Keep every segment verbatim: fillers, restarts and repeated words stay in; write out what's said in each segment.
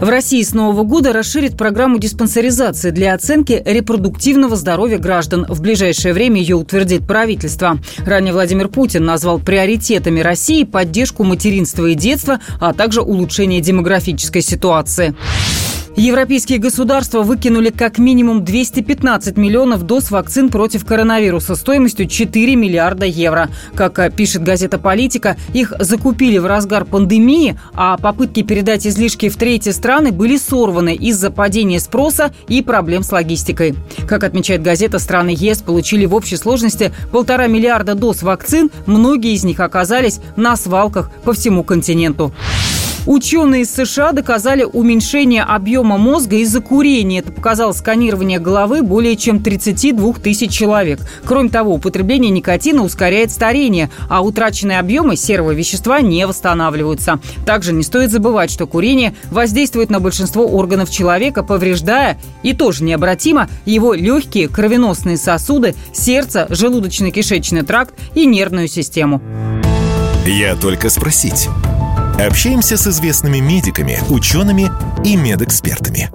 В России с нового года расширят программу диспансеризации для оценки репродуктивного здоровья граждан. В ближайшее время ее утвердит правительство. Ранее Владимир Путин назвал приоритетами России поддержку материнства и детства, а также улучшение демографической ситуации. Европейские государства выкинули как минимум двести пятнадцать миллионов доз вакцин против коронавируса стоимостью четыре миллиарда евро. Как пишет газета «Политика», их закупили в разгар пандемии, а попытки передать излишки в третьи страны были сорваны из-за падения спроса и проблем с логистикой. Как отмечает газета, страны ЕС получили в общей сложности полтора миллиарда доз вакцин, многие из них оказались на свалках по всему континенту. Ученые из США доказали уменьшение объема мозга из-за курения. Это показало сканирование головы более чем тридцать два тысячи человек. Кроме того, употребление никотина ускоряет старение, а утраченные объемы серого вещества не восстанавливаются. Также не стоит забывать, что курение воздействует на большинство органов человека, повреждая, и тоже необратимо, его легкие, кровеносные сосуды, сердце, желудочно-кишечный тракт и нервную систему. Я только спросить. Общаемся с известными медиками, учеными и медэкспертами.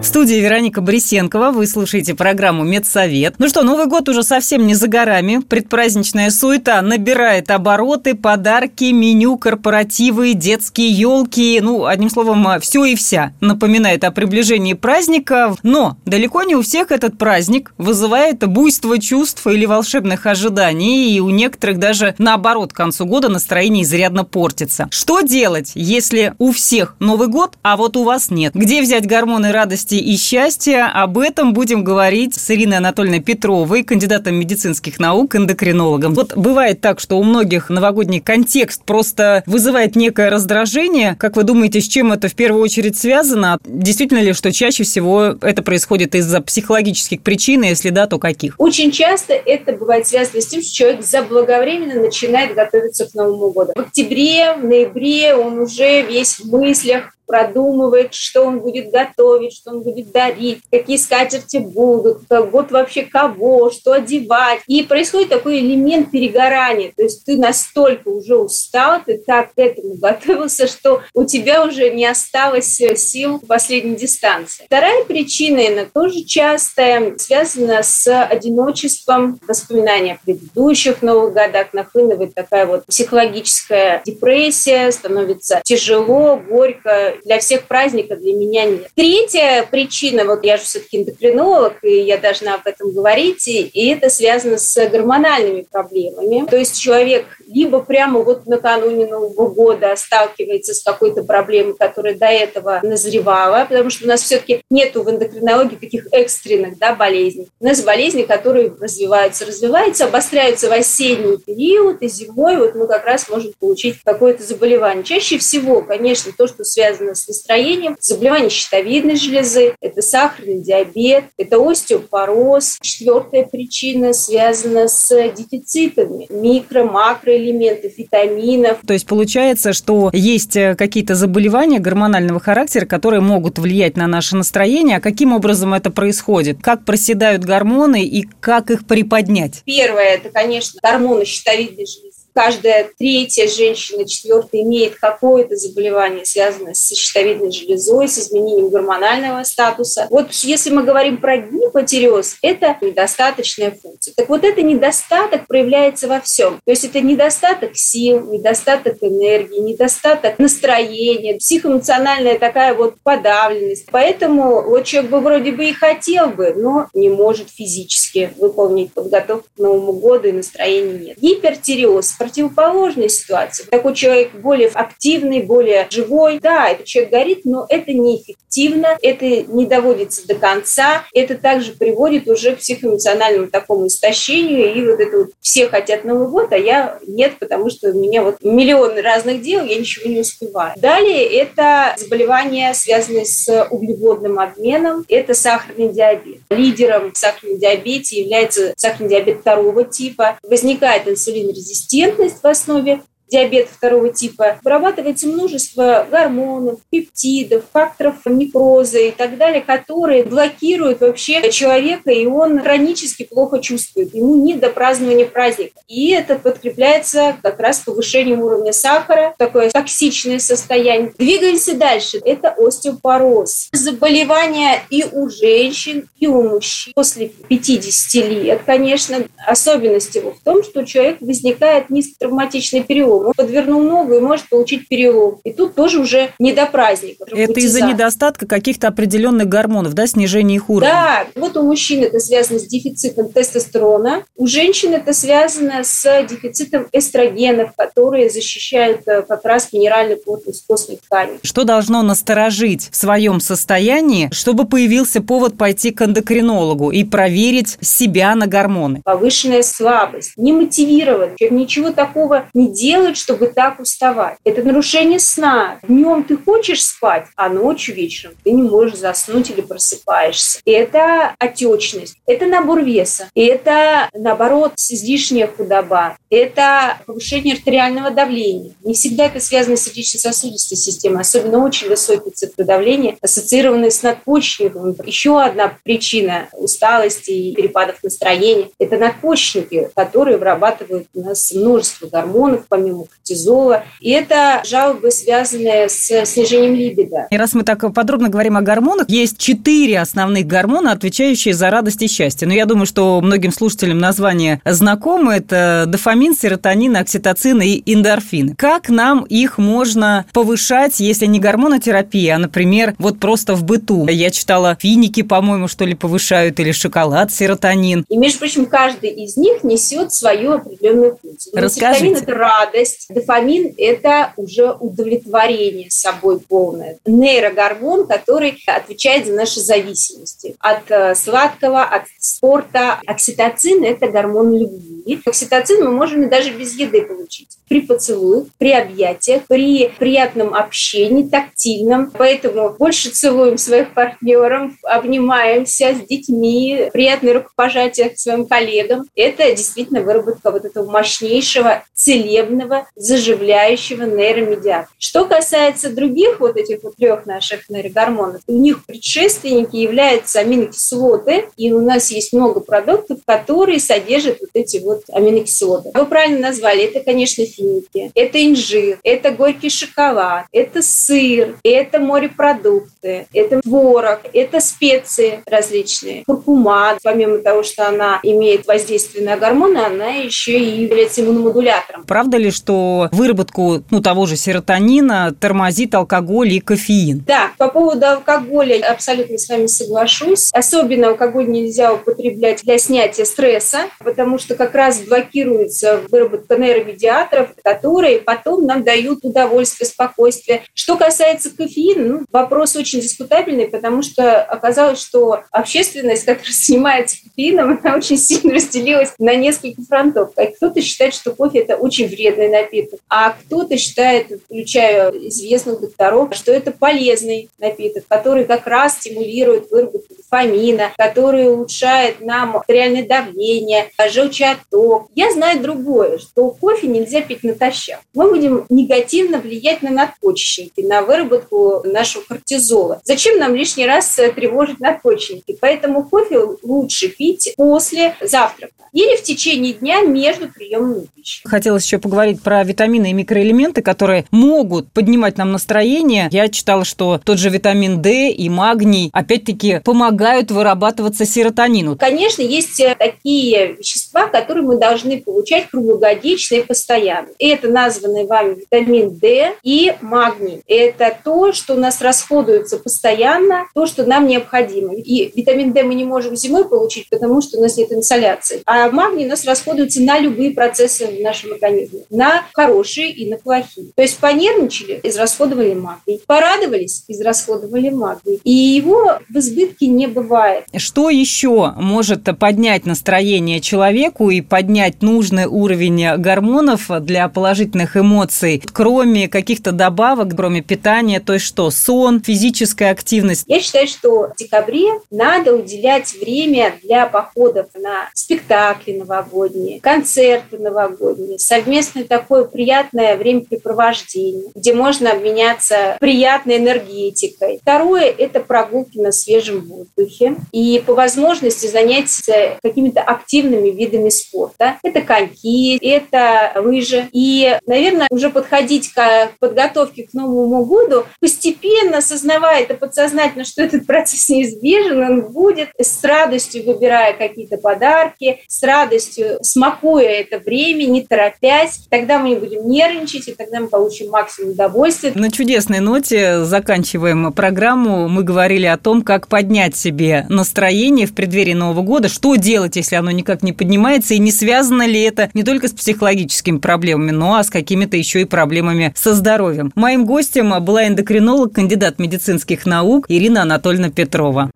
В студии Вероника Борисенкова. Вы слушаете программу «Медсовет». Ну что, Новый год уже совсем не за горами. Предпраздничная суета набирает обороты, подарки, меню, корпоративы, детские елки. Ну, одним словом, все и вся напоминает о приближении праздника. Но далеко не у всех этот праздник вызывает буйство чувств или волшебных ожиданий. И у некоторых даже, наоборот, к концу года настроение изрядно портится. Что делать, если у всех Новый год, а вот у вас нет? Где взять гормоны радости и счастья? Об этом будем говорить с Ириной Анатольевной Петровой, кандидатом медицинских наук, эндокринологом. Вот бывает так, что у многих новогодний контекст просто вызывает некое раздражение. Как вы думаете, с чем это в первую очередь связано? Действительно ли, что чаще всего это происходит из-за психологических причин, и если да, то каких? Очень часто это бывает связано с тем, что человек заблаговременно начинает готовиться к Новому году. В октябре, в ноябре он уже весь в мыслях, продумывает, что он будет готовить, что он будет дарить, какие скатерти будут, вот вообще кого, что одевать. И происходит такой элемент перегорания. То есть ты настолько уже устал, ты так к этому готовился, что у тебя уже не осталось сил в последней дистанции. Вторая причина, она тоже частая, связана с одиночеством, воспоминания о предыдущих новых годах, нахлынывает такая вот психологическая депрессия, становится тяжело, горько. Для всех праздника, для меня нет. Третья причина, вот я же все-таки эндокринолог, и я должна об этом говорить, и это связано с гормональными проблемами. То есть человек либо прямо вот накануне Нового года сталкивается с какой-то проблемой, которая до этого назревала, потому что у нас все-таки нету в эндокринологии таких экстренных, да, болезней. У нас болезни, которые развиваются, развиваются, обостряются в осенний период, и зимой вот мы как раз можем получить какое-то заболевание. Чаще всего, конечно, то, что связано с настроением, заболевания щитовидной железы, это сахарный диабет, это остеопороз. Четвертая причина связана с дефицитами микро-, макроэлементов, витаминов. То есть получается, что есть какие-то заболевания гормонального характера, которые могут влиять на наше настроение. А каким образом это происходит? Как проседают гормоны и как их приподнять? Первое, это, конечно, гормоны щитовидной железы. Каждая третья женщина, четвертая имеет какое-то заболевание, связанное со щитовидной железой, с изменением гормонального статуса. Вот если мы говорим про гипотиреоз, это недостаточная функция. Так вот, это недостаток проявляется во всем. То есть это недостаток сил, недостаток энергии, недостаток настроения, психоэмоциональная такая вот подавленность. Поэтому вот человек бы вроде бы и хотел бы, но не может физически выполнить подготовку к Новому году, и настроения нет. Гипертиреоз – противоположная ситуация. Такой человек более активный, более живой. Да, этот человек горит, но это неэффективно, это не доводится до конца, это также приводит уже к психоэмоциональному такому истощению, и вот это вот все хотят Новый год, а я нет, потому что у меня вот миллион разных дел, я ничего не успеваю. Далее это заболевания, связанные с углеводным обменом, это сахарный диабет. Лидером в сахарном диабете является сахарный диабет второго типа. Возникает инсулинорезистентность в основе диабет второго типа, вырабатывается множество гормонов, пептидов, факторов некроза и так далее, которые блокируют вообще человека, и он хронически плохо чувствует, ему не до празднования праздника. И это подкрепляется как раз повышением уровня сахара, такое токсичное состояние. Двигаемся дальше. Это остеопороз. Заболевания и у женщин, и у мужчин после пятидесяти лет, конечно. Особенность его в том, что у человека возникает низкотравматичный перелом. Он подвернул ногу и может получить перелом. И тут тоже уже не до праздника. Это из-за недостатка каких-то определенных гормонов, да, снижения их уровня? Да. Вот у мужчин это связано с дефицитом тестостерона, у женщин это связано с дефицитом эстрогенов, которые защищают как раз минеральную плотность костной ткани. Что должно насторожить в своем состоянии, чтобы появился повод пойти к эндокринологу и проверить себя на гормоны? Повышенная слабость, немотивированность, ничего такого не делает, чтобы так уставать. Это нарушение сна. Днем ты хочешь спать, а ночью, вечером ты не можешь заснуть или просыпаешься. Это отечность, это набор веса, это, наоборот, излишняя худоба, это повышение артериального давления. Не всегда это связано с сердечно-сосудистой системой, особенно очень высокие цифры давления, ассоциированные с надпочечником. Еще одна причина усталости и перепадов настроения – это надпочечники, которые вырабатывают у нас множество гормонов, помимо кортизола. И это жалобы, связанные с снижением либидо. И раз мы так подробно говорим о гормонах, есть четыре основных гормона, отвечающие за радость и счастье. Но я думаю, что многим слушателям название знакомо. Это дофамин, серотонин, окситоцин и эндорфин. Как нам их можно повышать, если не гормонотерапия, а, например, вот просто в быту? Я читала, финики, по-моему, что ли, повышают, или шоколад, серотонин. И, между прочим, каждый из них несет свою определенную функцию. Расскажите. Серотонин – это радость. Дофамин – это уже удовлетворение собой полное. Нейрогормон, который отвечает за наши зависимости от сладкого, от спорта. Окситоцин – это гормон любви. Окситоцин мы можем даже без еды получить. При поцелуях, при объятиях, при приятном общении, тактильном. Поэтому больше целуем своих партнеров, обнимаемся с детьми, приятные рукопожатия к своим коллегам. Это действительно выработка вот этого мощнейшего, целебного, заживляющего нейромедиатора. Что касается других вот этих вот трех наших нейрогормонов, у них предшественники являются аминокислоты, и у нас есть много продуктов, которые содержат вот эти вот аминокислоты. Вы правильно назвали, это, конечно, финики, это инжир, это горький шоколад, это сыр, это морепродукты, это творог, это специи различные, куркума, помимо того, что она имеет воздействие на гормоны, она еще и является иммуномодулятором. Правда ли, что выработку ну, того же серотонина тормозит алкоголь и кофеин? Да, по поводу алкоголя абсолютно с вами соглашусь. Особенно алкоголь нельзя употреблять для снятия стресса, потому что как раз блокируется выработка нейромедиаторов, которые потом нам дают удовольствие, спокойствие. Что касается кофеина, ну, вопрос очень дискутабельный, потому что оказалось, что общественность, которая занимается кофеином, она очень сильно разделилась на несколько фронтов. А кто-то считает, что кофе – это очень вредный напиток. А кто-то считает, включая известных докторов, что это полезный напиток, который как раз стимулирует выработку дофамина, который улучшает нам артериальное давление, желчный отток. Я знаю другое, что кофе нельзя пить поступить натощак. Мы будем негативно влиять на надпочечники, на выработку нашего кортизола. Зачем нам лишний раз тревожить надпочечники? Поэтому кофе лучше пить после завтрака или в течение дня между приемами пищи. Хотелось еще поговорить про витамины и микроэлементы, которые могут поднимать нам настроение. Я читала, что тот же витамин D и магний опять-таки помогают вырабатываться серотонину. Конечно, есть такие вещества, которые мы должны получать круглогодично и постоянно. Это названный вами витамин D и магний. Это то, что у нас расходуется постоянно, то, что нам необходимо. И витамин D мы не можем зимой получить, потому что у нас нет инсоляции. А магний у нас расходуется на любые процессы в нашем организме. На хорошие и на плохие. То есть понервничали, израсходовали магний. Порадовались, израсходовали магний. И его в избытке не бывает. Что еще может поднять настроение человеку и поднять нужный уровень гормонов для положительных эмоций, кроме каких-то добавок, кроме питания, то есть что? Сон, физическая активность? Я считаю, что в декабре надо уделять время для походов на спектакли новогодние, концерты новогодние, совместное такое приятное времяпрепровождение, где можно обменяться приятной энергетикой. Второе – это прогулки на свежем воздухе и по возможности заняться какими-то активными видами спорта. Это коньки, это лыжи. И, наверное, уже подходить к подготовке к Новому году, постепенно осознавая это подсознательно, что этот процесс неизбежен, он будет, с радостью выбирая какие-то подарки, с радостью смакуя это время, не торопясь. Тогда мы не будем нервничать, и тогда мы получим максимум удовольствия. На чудесной ноте заканчиваем программу. Мы говорили о том, как поднять себе настроение в преддверии Нового года, что делать, если оно никак не поднимается, и не связано ли это не только с психологическими проблемами, но и с какими-то еще и проблемами со здоровьем. Моим гостем была эндокринолог, кандидат медицинских наук Ирина Анатольевна Петрова.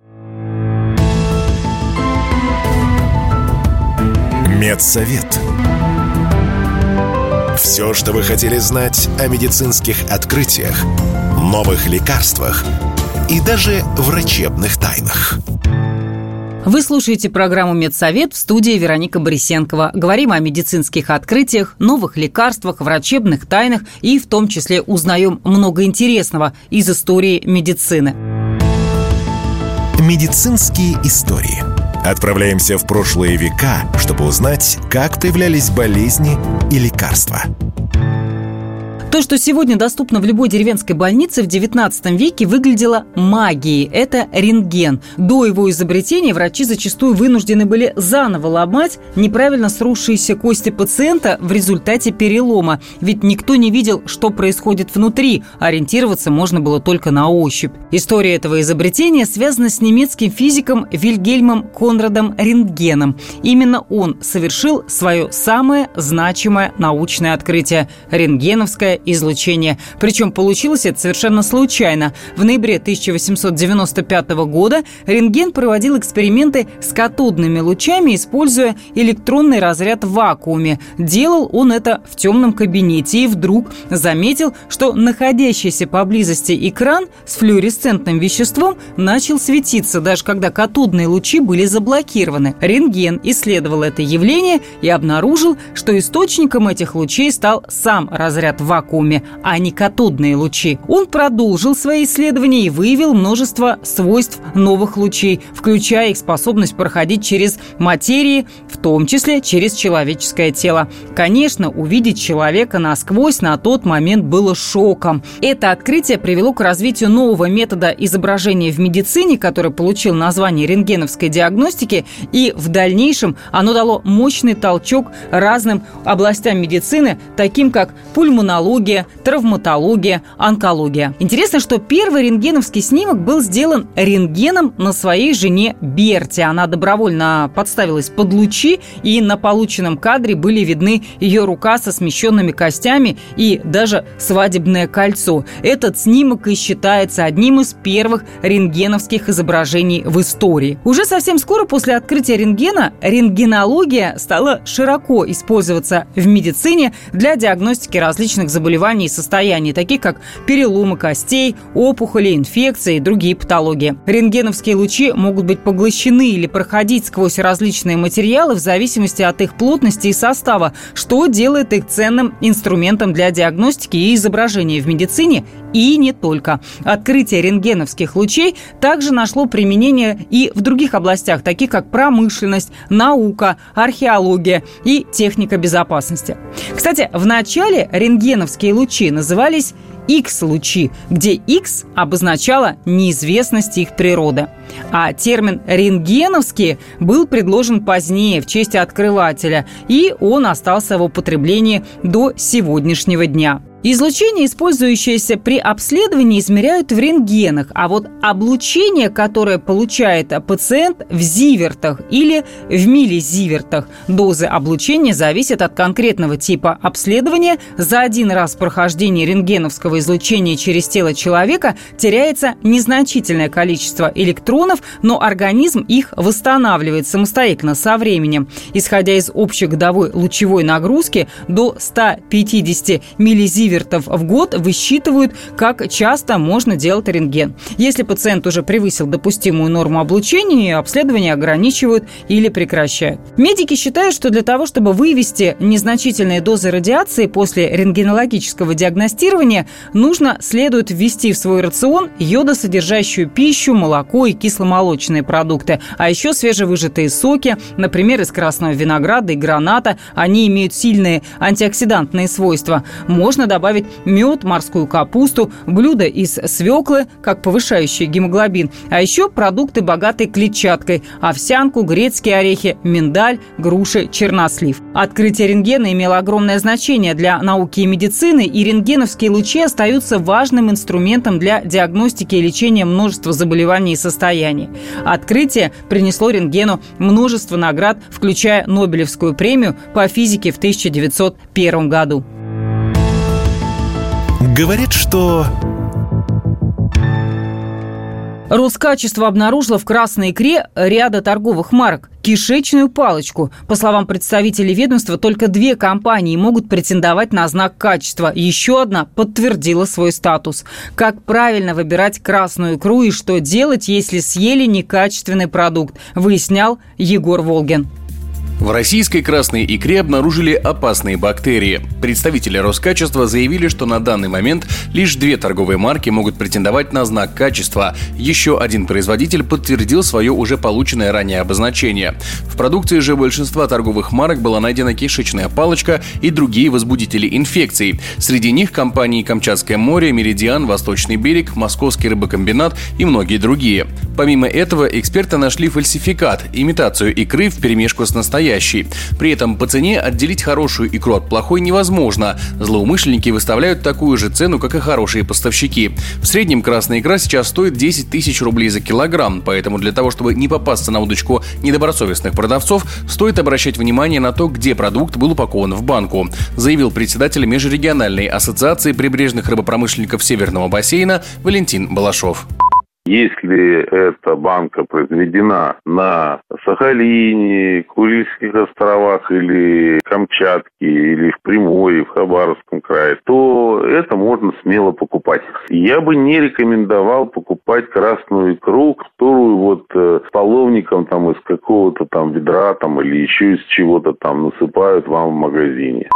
Медсовет. Все, что вы хотели знать о медицинских открытиях, новых лекарствах и даже врачебных тайнах. Вы слушаете программу «Медсовет», в студии Вероника Борисенкова. Говорим о медицинских открытиях, новых лекарствах, врачебных тайнах и в том числе узнаем много интересного из истории медицины. Медицинские истории. Отправляемся в прошлые века, чтобы узнать, как появлялись болезни и лекарства. То, что сегодня доступно в любой деревенской больнице, в девятнадцатом веке выглядело магией. Это рентген. До его изобретения врачи зачастую вынуждены были заново ломать неправильно сросшиеся кости пациента в результате перелома. Ведь никто не видел, что происходит внутри. Ориентироваться можно было только на ощупь. История этого изобретения связана с немецким физиком Вильгельмом Конрадом Рентгеном. Именно он совершил свое самое значимое научное открытие – рентгеновское излучение. Причем получилось это совершенно случайно. В ноябре тысяча восемьсот девяносто пятого года Рентген проводил эксперименты с катодными лучами, используя электронный разряд в вакууме. Делал он это в темном кабинете и вдруг заметил, что находящийся поблизости экран с флуоресцентным веществом начал светиться, даже когда катодные лучи были заблокированы. Рентген исследовал это явление и обнаружил, что источником этих лучей стал сам разряд вакуума, а не катодные лучи. Он продолжил свои исследования и выявил множество свойств новых лучей, включая их способность проходить через материи, в том числе через человеческое тело. Конечно, увидеть человека насквозь на тот момент было шоком. Это открытие привело к развитию нового метода изображения в медицине, который получил название рентгеновской диагностики, и в дальнейшем оно дало мощный толчок разным областям медицины, таким как пульмонология, травматология, онкология. Интересно, что первый рентгеновский снимок был сделан рентгеном на своей жене Берте. Она добровольно подставилась под лучи, и на полученном кадре были видны ее рука со смещенными костями и даже свадебное кольцо. Этот снимок и считается одним из первых рентгеновских изображений в истории. Уже совсем скоро после открытия рентгена рентгенология стала широко использоваться в медицине для диагностики различных заболеваний, заболеваний и состояний, таких как переломы костей, опухоли, инфекции и другие патологии. Рентгеновские лучи могут быть поглощены или проходить сквозь различные материалы в зависимости от их плотности и состава, что делает их ценным инструментом для диагностики и изображения в медицине и не только. Открытие рентгеновских лучей также нашло применение и в других областях, таких как промышленность, наука, археология и техника безопасности. Кстати, в начале рентгеновские лучи назывались Х-лучи, где Х обозначало неизвестность их природы. А термин «рентгеновские» был предложен позднее в честь открывателя, и он остался в употреблении до сегодняшнего дня. Излучение, использующееся при обследовании, измеряют в рентгенах, а вот облучение, которое получает пациент, в зивертах или в миллизивертах. Дозы облучения зависят от конкретного типа обследования. За один раз прохождение рентгеновского излучения через тело человека теряется незначительное количество электронов, но организм их восстанавливает самостоятельно со временем. Исходя из общегодовой лучевой нагрузки, до сто пятьдесят миллизивертов в год высчитывают, как часто можно делать рентген. Если пациент уже превысил допустимую норму облучения, обследование ограничивают или прекращают. Медики считают, что для того, чтобы вывести незначительные дозы радиации после рентгенологического диагностирования, нужно следует ввести в свой рацион йодосодержащую пищу, молоко и кисломолочные продукты, а еще свежевыжатые соки, например, из красного винограда и граната. Они имеют сильные антиоксидантные свойства. Можно добавить добавить мед, морскую капусту, блюда из свеклы, как повышающие гемоглобин, а еще продукты, богатые клетчаткой: овсянку, грецкие орехи, миндаль, груши, чернослив. Открытие рентгена имело огромное значение для науки и медицины, и рентгеновские лучи остаются важным инструментом для диагностики и лечения множества заболеваний и состояний. Открытие принесло рентгену множество наград, включая Нобелевскую премию по физике в тысяча девятьсот первом году. Говорит, что... Роскачество обнаружило в красной икре ряда торговых марок кишечную палочку. По словам представителей ведомства, только две компании могут претендовать на знак качества. Еще одна подтвердила свой статус. Как правильно выбирать красную икру и что делать, если съели некачественный продукт, выяснял Егор Волгин. В российской красной икре обнаружили опасные бактерии. Представители Роскачества заявили, что на данный момент лишь две торговые марки могут претендовать на знак качества. Еще один производитель подтвердил свое уже полученное ранее обозначение. В продукции же большинства торговых марок была найдена кишечная палочка и другие возбудители инфекций. Среди них компании «Камчатское море», «Меридиан», «Восточный берег», «Московский рыбокомбинат» и многие другие. Помимо этого, эксперты нашли фальсификат – имитацию икры вперемешку с настоящей. При этом по цене отделить хорошую икру от плохой невозможно. Злоумышленники выставляют такую же цену, как и хорошие поставщики. В среднем красная икра сейчас стоит десять тысяч рублей за килограмм, поэтому для того, чтобы не попасться на удочку недобросовестных продавцов, стоит обращать внимание на то, где продукт был упакован в банку, заявил председатель Межрегиональной ассоциации прибрежных рыбопромышленников Северного бассейна Валентин Балашов. Если эта банка произведена на Сахалине, Курильских островах или Камчатке, или в Приморье, в Хабаровском крае, то это можно смело покупать. Я бы не рекомендовал покупать красную икру, которую вот э, половником там из какого-то там ведра там или еще из чего-то там насыпают вам в магазине.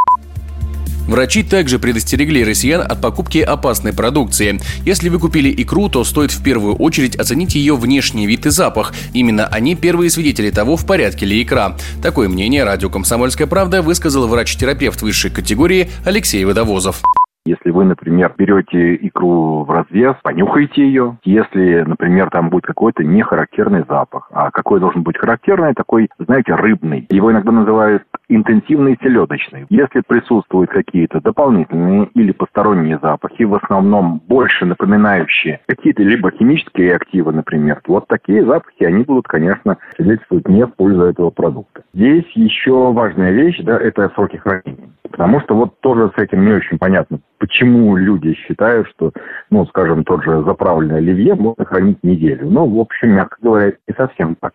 Врачи также предостерегли россиян от покупки опасной продукции. Если вы купили икру, то стоит в первую очередь оценить ее внешний вид и запах. Именно они первые свидетели того, в порядке ли икра. Такое мнение радио «Комсомольская правда» высказал врач-терапевт высшей категории Алексей Водовозов. Если вы, например, берете икру в развес, понюхаете ее. Если, например, там будет какой-то нехарактерный запах. А какой должен быть характерный, такой, знаете, рыбный. Его иногда называют интенсивный селедочный. Если присутствуют какие-то дополнительные или посторонние запахи, в основном больше напоминающие какие-то либо химические реактивы, например, вот такие запахи, они будут, конечно, свидетельствовать не в пользу этого продукта. Здесь еще важная вещь, да, это сроки хранения. Потому что вот тоже с этим не очень понятно, почему люди считают, что, ну, скажем, тот же заправленный оливье можно хранить неделю. Ну, в общем, мягко говоря, не совсем так.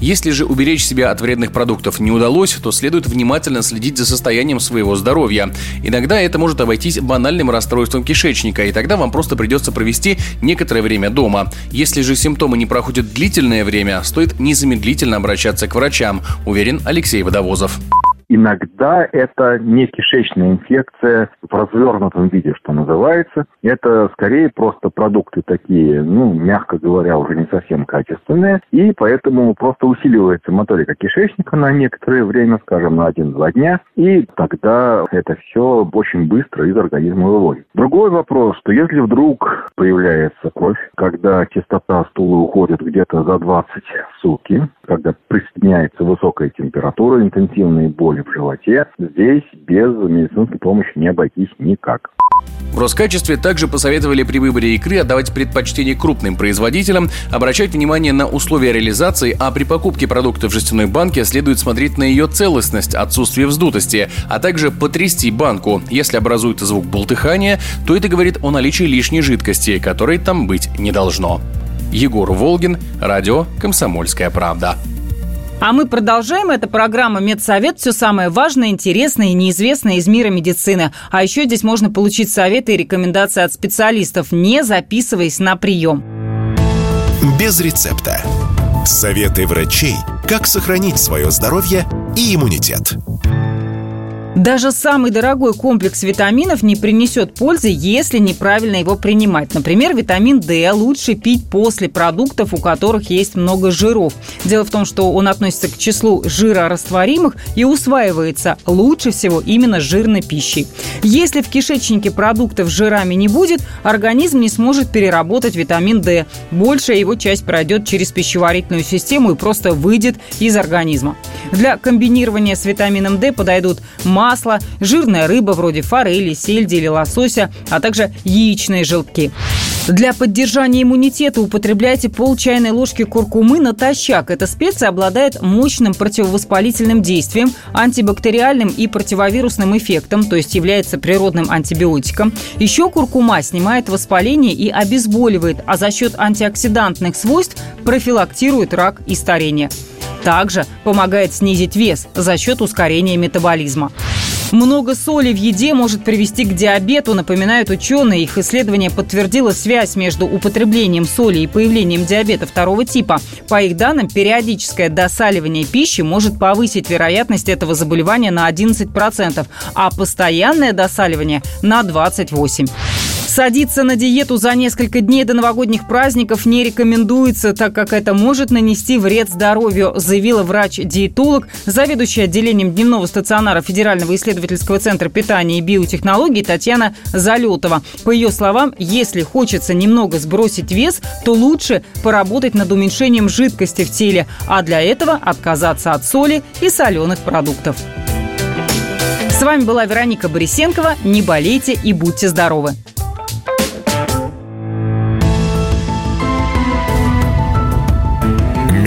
Если же уберечь себя от вредных продуктов не удалось, то следует внимательно следить за состоянием своего здоровья. Иногда это может обойтись банальным расстройством кишечника, и тогда вам просто придется провести некоторое время дома. Если же симптомы не проходят длительное время, стоит незамедлительно обращаться к врачам, уверен Алексей Водовозов. Иногда это не кишечная инфекция в развернутом виде, что называется. Это скорее просто продукты такие, ну, мягко говоря, уже не совсем качественные. И поэтому просто усиливается моторика кишечника на некоторое время, скажем, на один-два дня. И тогда это все очень быстро из организма выводит. Другой вопрос, что если вдруг появляется кровь, когда частота стула уходит где-то за двадцать в сутки, когда присоединяется высокая температура, интенсивные боли в животе, здесь без медицинской помощи не обойтись никак. В Роскачестве также посоветовали при выборе икры отдавать предпочтение крупным производителям, обращать внимание на условия реализации, а при покупке продукта в жестяной банке следует смотреть на ее целостность, отсутствие вздутости, а также потрясти банку. Если образуется звук бултыхания, то это говорит о наличии лишней жидкости, которой там быть не должно. Егор Волгин, радио «Комсомольская правда». А мы продолжаем. Это программа «Медсовет». Все самое важное, интересное и неизвестное из мира медицины. А еще здесь можно получить советы и рекомендации от специалистов, не записываясь на прием. Без рецепта. Советы врачей, как сохранить свое здоровье и иммунитет. Даже самый дорогой комплекс витаминов не принесет пользы, если неправильно его принимать. Например, витамин D лучше пить после продуктов, у которых есть много жиров. Дело в том, что он относится к числу жирорастворимых и усваивается лучше всего именно жирной пищей. Если в кишечнике продуктов с жирами не будет, организм не сможет переработать витамин D. Большая его часть пройдет через пищеварительную систему и просто выйдет из организма. Для комбинирования с витамином D подойдут масса, масло, жирная рыба вроде форели, сельди или лосося, а также яичные желтки. Для поддержания иммунитета употребляйте пол чайной ложки куркумы натощак. Эта специя обладает мощным противовоспалительным действием, антибактериальным и противовирусным эффектом, то есть является природным антибиотиком. Еще куркума снимает воспаление и обезболивает, а за счет антиоксидантных свойств профилактирует рак и старение. Также помогает снизить вес за счет ускорения метаболизма. Много соли в еде может привести к диабету, напоминают ученые. Их исследование подтвердило связь между употреблением соли и появлением диабета второго типа. По их данным, периодическое досаливание пищи может повысить вероятность этого заболевания на одиннадцать процентов, а постоянное досаливание на двадцать восемь процентов. Садиться на диету за несколько дней до новогодних праздников не рекомендуется, так как это может нанести вред здоровью, заявила врач-диетолог, заведующая отделением дневного стационара Федерального исследовательского центра питания и биотехнологий Татьяна Залетова. По ее словам, если хочется немного сбросить вес, то лучше поработать над уменьшением жидкости в теле, а для этого отказаться от соли и соленых продуктов. С вами была Вероника Борисенкова. Не болейте и будьте здоровы!